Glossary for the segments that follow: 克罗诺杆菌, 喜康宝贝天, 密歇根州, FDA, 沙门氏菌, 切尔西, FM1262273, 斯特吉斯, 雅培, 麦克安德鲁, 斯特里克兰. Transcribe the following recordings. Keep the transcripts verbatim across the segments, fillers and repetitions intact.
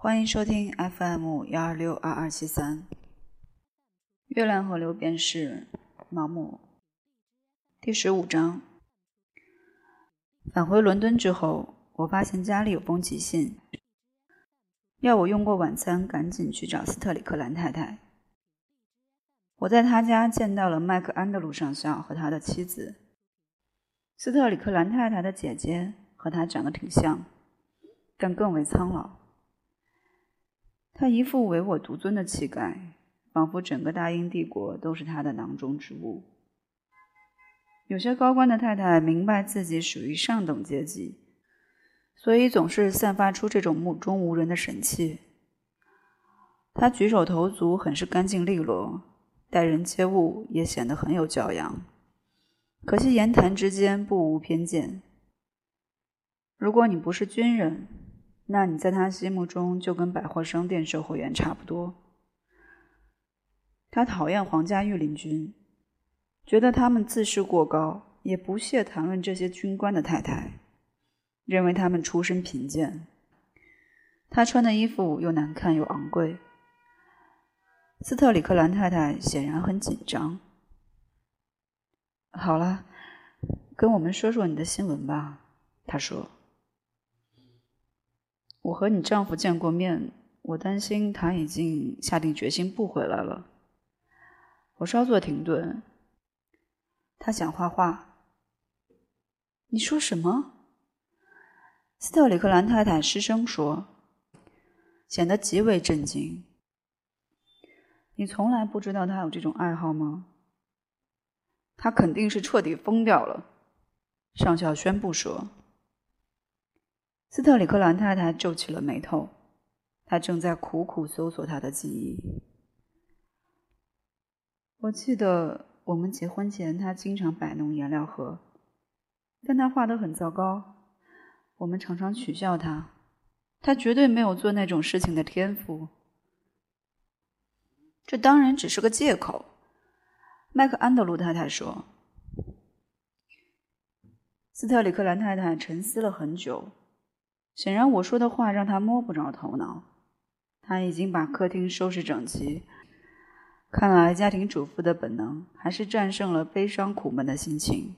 欢迎收听 F M 一二六二二七三。 月亮河流便是盲目。第十五章。返回伦敦之后，我发现家里有封急信，要我用过晚餐赶紧去找斯特里克兰太太。我在他家见到了麦克安德鲁上校和他的妻子。斯特里克兰太太的姐姐和他长得挺像，但更为苍老。他一副唯我独尊的气概，仿佛整个大英帝国都是他的囊中之物。有些高官的太太明白自己属于上等阶级，所以总是散发出这种目中无人的神气。他举手投足很是干净利落，待人接物也显得很有教养，可惜言谈之间不无偏见。如果你不是军人，那你在他心目中就跟百货商店售货员差不多。他讨厌皇家御林军，觉得他们自视过高，也不屑谈论这些军官的太太，认为他们出身贫贱。他穿的衣服又难看又昂贵。斯特里克兰太太显然很紧张。好了，跟我们说说你的新闻吧，他说。我和你丈夫见过面，我担心他已经下定决心不回来了。我稍作停顿。他想画画。你说什么？斯特里克兰太太失声说，显得极为震惊。你从来不知道他有这种爱好吗？他肯定是彻底疯掉了，上校宣布说。斯特里克兰太太皱起了眉头，她正在苦苦搜索她的记忆。我记得我们结婚前她经常摆弄颜料盒，但她画得很糟糕，我们常常取笑她，她绝对没有做那种事情的天赋。这当然只是个借口，麦克安德鲁太太说。斯特里克兰太太沉思了很久，显然我说的话让他摸不着头脑。他已经把客厅收拾整齐，看来家庭主妇的本能还是战胜了悲伤苦闷的心情。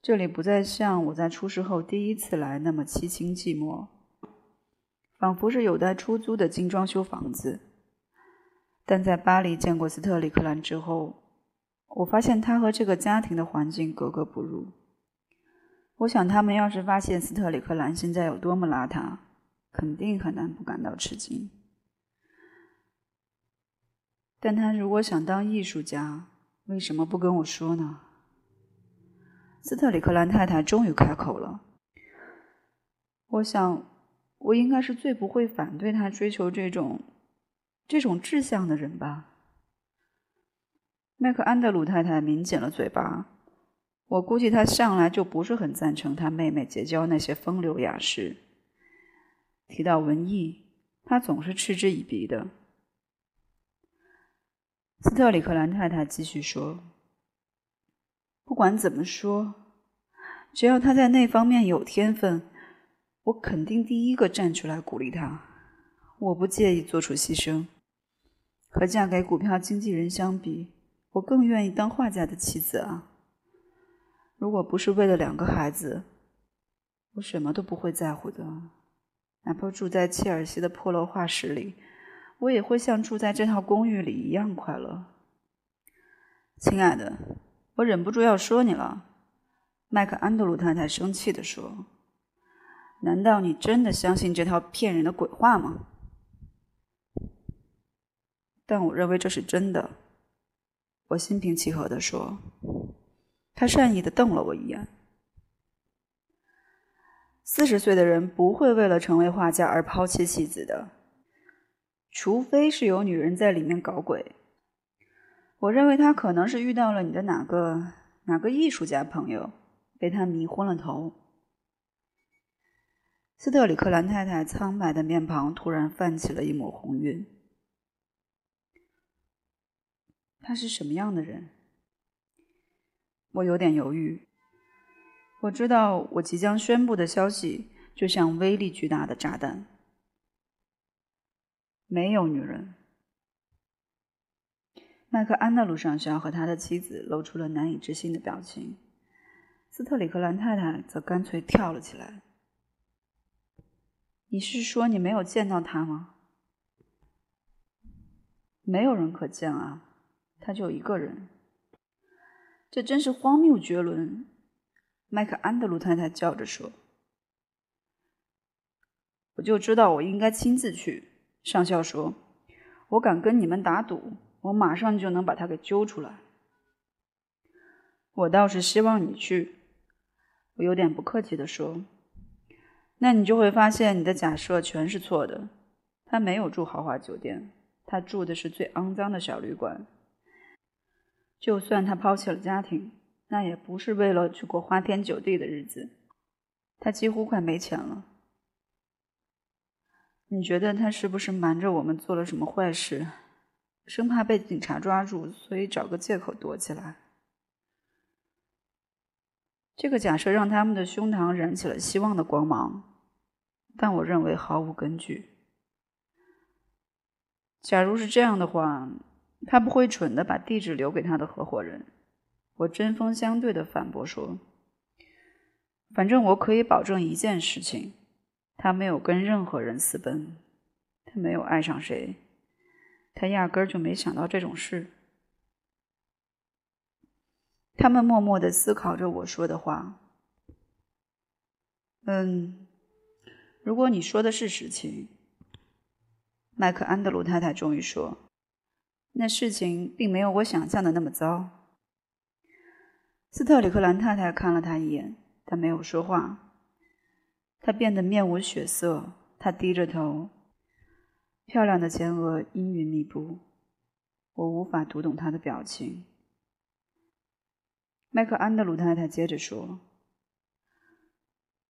这里不再像我在出事后第一次来那么凄清寂寞，仿佛是有待出租的精装修房子。但在巴黎见过斯特里克兰之后，我发现他和这个家庭的环境格格不入。我想他们要是发现斯特里克兰现在有多么邋遢，肯定很难不感到吃惊。但他如果想当艺术家，为什么不跟我说呢？斯特里克兰太太终于开口了。我想我应该是最不会反对他追求这种这种志向的人吧。麦克安德鲁太太抿紧了嘴巴，我估计他向来就不是很赞成他妹妹结交那些风流雅士。提到文艺，他总是嗤之以鼻的。斯特里克兰太太继续说：“不管怎么说，只要他在那方面有天分，我肯定第一个站出来鼓励他。我不介意做出牺牲。和嫁给股票经纪人相比，我更愿意当画家的妻子啊。”如果不是为了两个孩子，我什么都不会在乎的。哪怕住在切尔西的破落画室里，我也会像住在这套公寓里一样快乐。亲爱的，我忍不住要说你了，麦克安德鲁太太生气地说。难道你真的相信这套骗人的鬼话吗？但我认为这是真的，我心平气和地说。他善意地瞪了我一眼。四十岁的人不会为了成为画家而抛弃妻子的，除非是有女人在里面搞鬼。我认为他可能是遇到了你的哪个哪个艺术家朋友，被他迷昏了头。斯特里克兰太太苍白的面庞突然泛起了一抹红晕。他是什么样的人？我有点犹豫。我知道我即将宣布的消息就像威力巨大的炸弹，没有女人。麦克安的路上，小奥和他的妻子露出了难以置信的表情，斯特里克兰太太则干脆跳了起来。你是说你没有见到他吗？没有人可见啊，他就一个人。这真是荒谬绝伦，麦克安德鲁太太叫着说。我就知道我应该亲自去，上校说，我敢跟你们打赌，我马上就能把他给揪出来。我倒是希望你去，我有点不客气地说。那你就会发现你的假设全是错的，他没有住豪华酒店，他住的是最肮脏的小旅馆。就算他抛弃了家庭，那也不是为了去过花天酒地的日子，他几乎快没钱了。你觉得他是不是瞒着我们做了什么坏事，生怕被警察抓住，所以找个借口躲起来？这个假设让他们的胸膛燃起了希望的光芒，但我认为毫无根据。假如是这样的话，他不会蠢地把地址留给他的合伙人，我针锋相对地反驳说，反正我可以保证一件事情，他没有跟任何人私奔，他没有爱上谁，他压根儿就没想到这种事。他们默默地思考着我说的话。嗯，如果你说的是实情，麦克安德鲁太太终于说，那事情并没有我想象的那么糟。斯特里克兰太太看了他一眼，但没有说话。他变得面无血色，他低着头，漂亮的前额阴云密布，我无法读懂他的表情。麦克安德鲁太太接着说，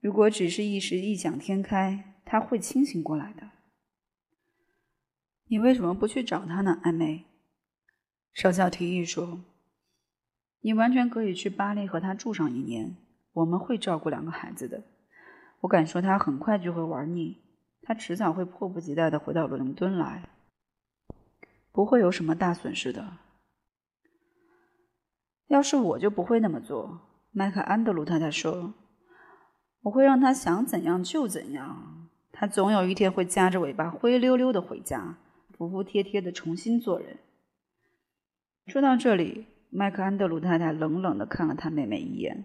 如果只是一时异想天开，他会清醒过来的。你为什么不去找他呢，艾梅？少校提议说，你完全可以去巴黎和他住上一年，我们会照顾两个孩子的。我敢说他很快就会玩腻，他迟早会迫不及待地回到伦敦来，不会有什么大损失的。要是我就不会那么做，麦克安德鲁太太说，我会让他想怎样就怎样，他总有一天会夹着尾巴灰溜溜的回家，服服帖帖的重新做人。说到这里，麦克安德鲁太太冷冷的看了他妹妹一眼，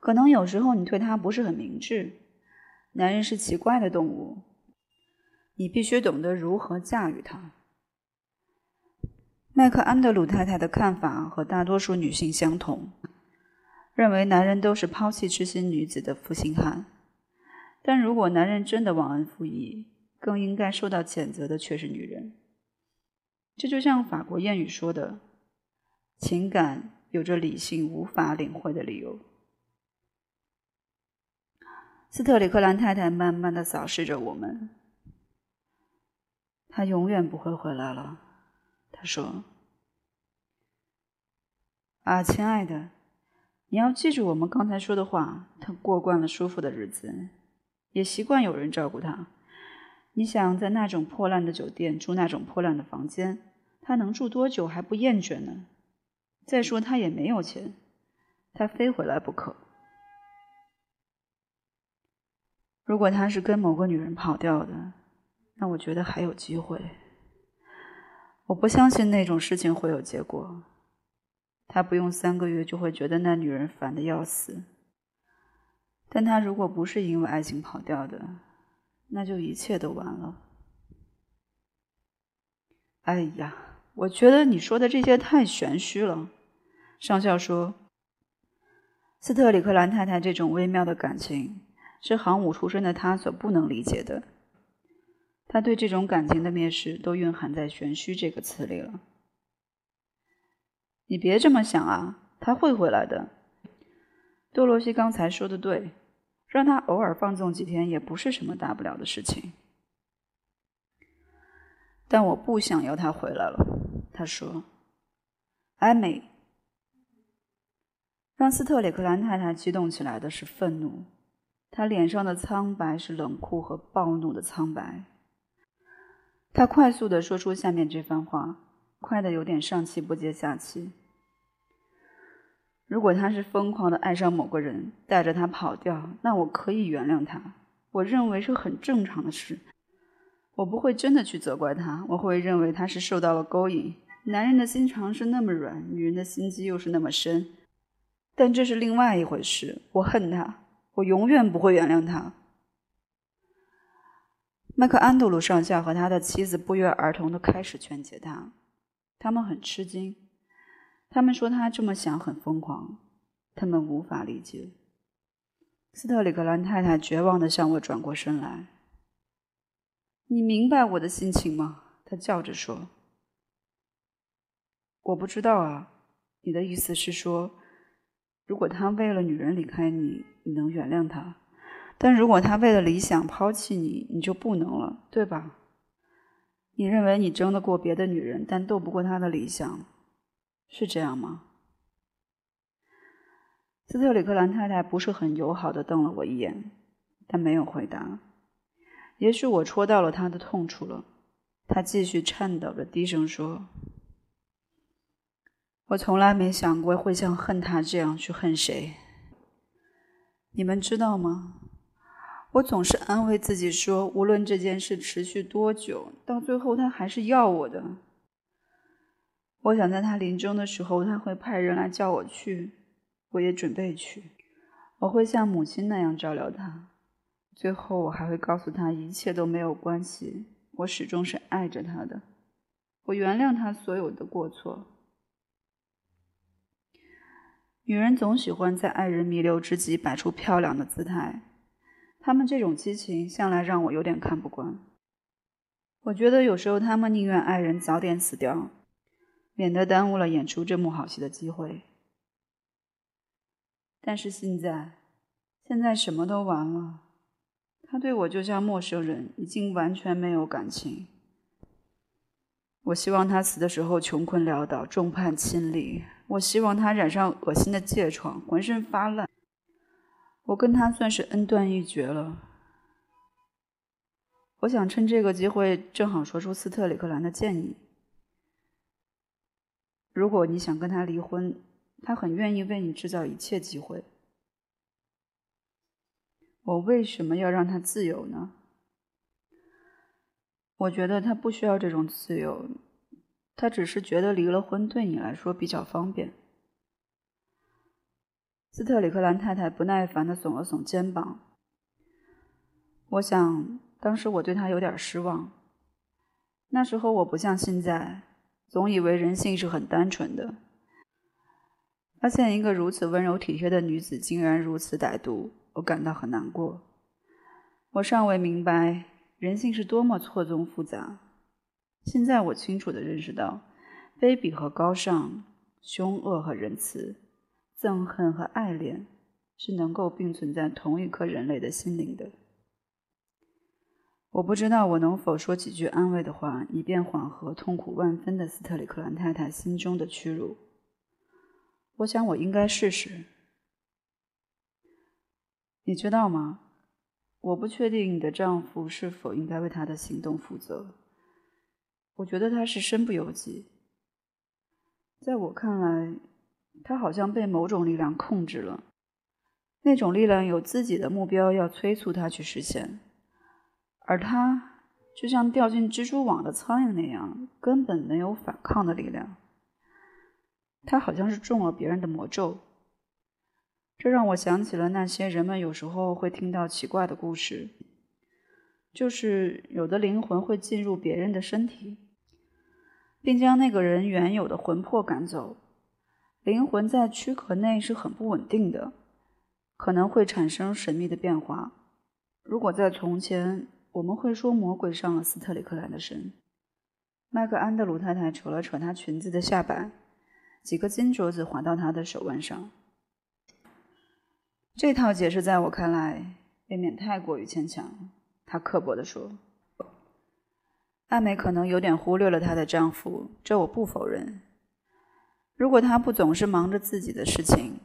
可能有时候你对他不是很明智，男人是奇怪的动物，你必须懂得如何驾驭他。麦克安德鲁太太的看法和大多数女性相同，认为男人都是抛弃痴心女子的负心汉，但如果男人真的忘恩负义，更应该受到谴责的却是女人。这就像法国谚语说的，情感有着理性无法领会的理由。斯特里克兰太太慢慢地扫视着我们，她永远不会回来了，他说，啊，亲爱的，你要记住我们刚才说的话，他过惯了舒服的日子，也习惯有人照顾他。你想在那种破烂的酒店住那种破烂的房间，他能住多久还不厌倦呢？再说他也没有钱，他非回来不可。如果他是跟某个女人跑掉的，那我觉得还有机会。我不相信那种事情会有结果，他不用三个月就会觉得那女人烦得要死，但他如果不是因为爱情跑掉的，那就一切都完了。哎呀，我觉得你说的这些太玄虚了，上校说，斯特里克兰太太这种微妙的感情是行伍出身的他所不能理解的，他对这种感情的蔑视都蕴含在玄虚这个词里了。你别这么想啊，他会回来的。多罗西刚才说的对，让他偶尔放纵几天也不是什么大不了的事情。但我不想要他回来了，他说。艾美，让斯特里克兰太太激动起来的是愤怒，他脸上的苍白是冷酷和暴怒的苍白。他快速地说出下面这番话，快得有点上气不接下气。如果他是疯狂地爱上某个人，带着他跑掉，那我可以原谅他，我认为是很正常的事。我不会真的去责怪他，我会认为他是受到了勾引。男人的心肠是那么软，女人的心机又是那么深，但这是另外一回事。我恨他，我永远不会原谅他。麦克安德鲁上校和他的妻子不约而同地开始劝解他，他们很吃惊，他们说他这么想很疯狂，他们无法理解。斯特里克兰太太绝望地向我转过身来。你明白我的心情吗？他叫着说。我不知道啊，你的意思是说，如果他为了女人离开你，你能原谅他，但如果他为了理想抛弃你，你就不能了，对吧？你认为你争得过别的女人，但斗不过他的理想，是这样吗？斯特里克兰太太不是很友好地瞪了我一眼，但没有回答。也许我戳到了她的痛处了，她继续颤抖着低声说，我从来没想过会像恨他这样去恨谁。你们知道吗？我总是安慰自己说，无论这件事持续多久，到最后他还是要我的。我想在他临终的时候，他会派人来叫我去，我也准备去。我会像母亲那样照料他。最后我还会告诉他，一切都没有关系，我始终是爱着他的，我原谅他所有的过错。女人总喜欢在爱人弥留之际摆出漂亮的姿态，她们这种激情向来让我有点看不惯。我觉得有时候她们宁愿爱人早点死掉，免得耽误了演出这幕好戏的机会。但是现在，现在什么都完了，他对我就像陌生人，已经完全没有感情。我希望他死的时候穷困潦倒，众叛亲离。我希望他染上恶心的疥疮，浑身发烂。我跟他算是恩断义绝了。我想趁这个机会正好说出斯特里克兰的建议。如果你想跟他离婚，他很愿意为你制造一切机会。我为什么要让他自由呢？我觉得他不需要这种自由，他只是觉得离了婚对你来说比较方便。斯特里克兰太太不耐烦地耸了耸肩膀。我想，当时我对他有点失望。那时候我不像现在，总以为人性是很单纯的，发现一个如此温柔体贴的女子竟然如此歹毒，我感到很难过。我尚未明白人性是多么错综复杂，现在我清楚地认识到，卑鄙和高尚，凶恶和仁慈，憎恨和爱恋，是能够并存在同一颗人类的心灵的。我不知道我能否说几句安慰的话，以便缓和痛苦万分的斯特里克兰太太心中的屈辱。我想我应该试试。你知道吗？我不确定你的丈夫是否应该为他的行动负责。我觉得他是身不由己。在我看来，他好像被某种力量控制了，那种力量有自己的目标要催促他去实现。而他就像掉进蜘蛛网的苍蝇那样，根本没有反抗的力量。他好像是中了别人的魔咒。这让我想起了那些人们有时候会听到奇怪的故事，就是有的灵魂会进入别人的身体，并将那个人原有的魂魄赶走。灵魂在躯壳内是很不稳定的，可能会产生神秘的变化。如果在从前，我们会说魔鬼上了斯特里克兰的身。麦克安德鲁太太扯了扯她裙子的下摆，几个金镯子滑到她的手腕上。这套解释在我看来未免太过于牵强，她刻薄地说。艾美可能有点忽略了她的丈夫，这我不否认。如果她不总是忙着自己的事情，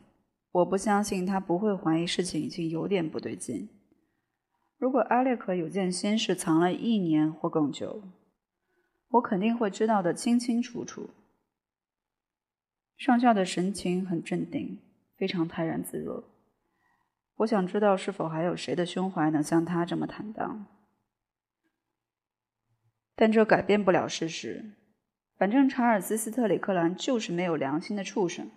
我不相信她不会怀疑事情已经有点不对劲。如果阿列克有件心事藏了一年或更久，我肯定会知道的清清楚楚。上校的神情很镇定，非常泰然自若。我想知道是否还有谁的胸怀能像他这么坦荡。但这改变不了事实，反正查尔斯·斯特里克兰就是没有良心的畜生。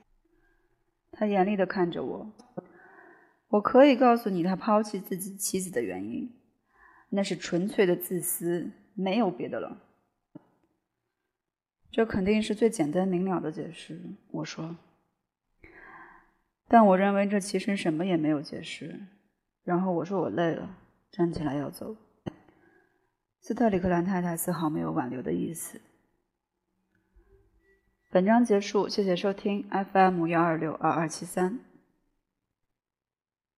他严厉地看着我，我可以告诉你他抛弃自己妻子的原因，那是纯粹的自私，没有别的了。这肯定是最简单明了的解释，我说。但我认为这其实什么也没有解释。然后我说我累了，站起来要走。斯特里克兰太太丝毫没有挽留的意思。本章结束，谢谢收听 F M 一二六二二七三。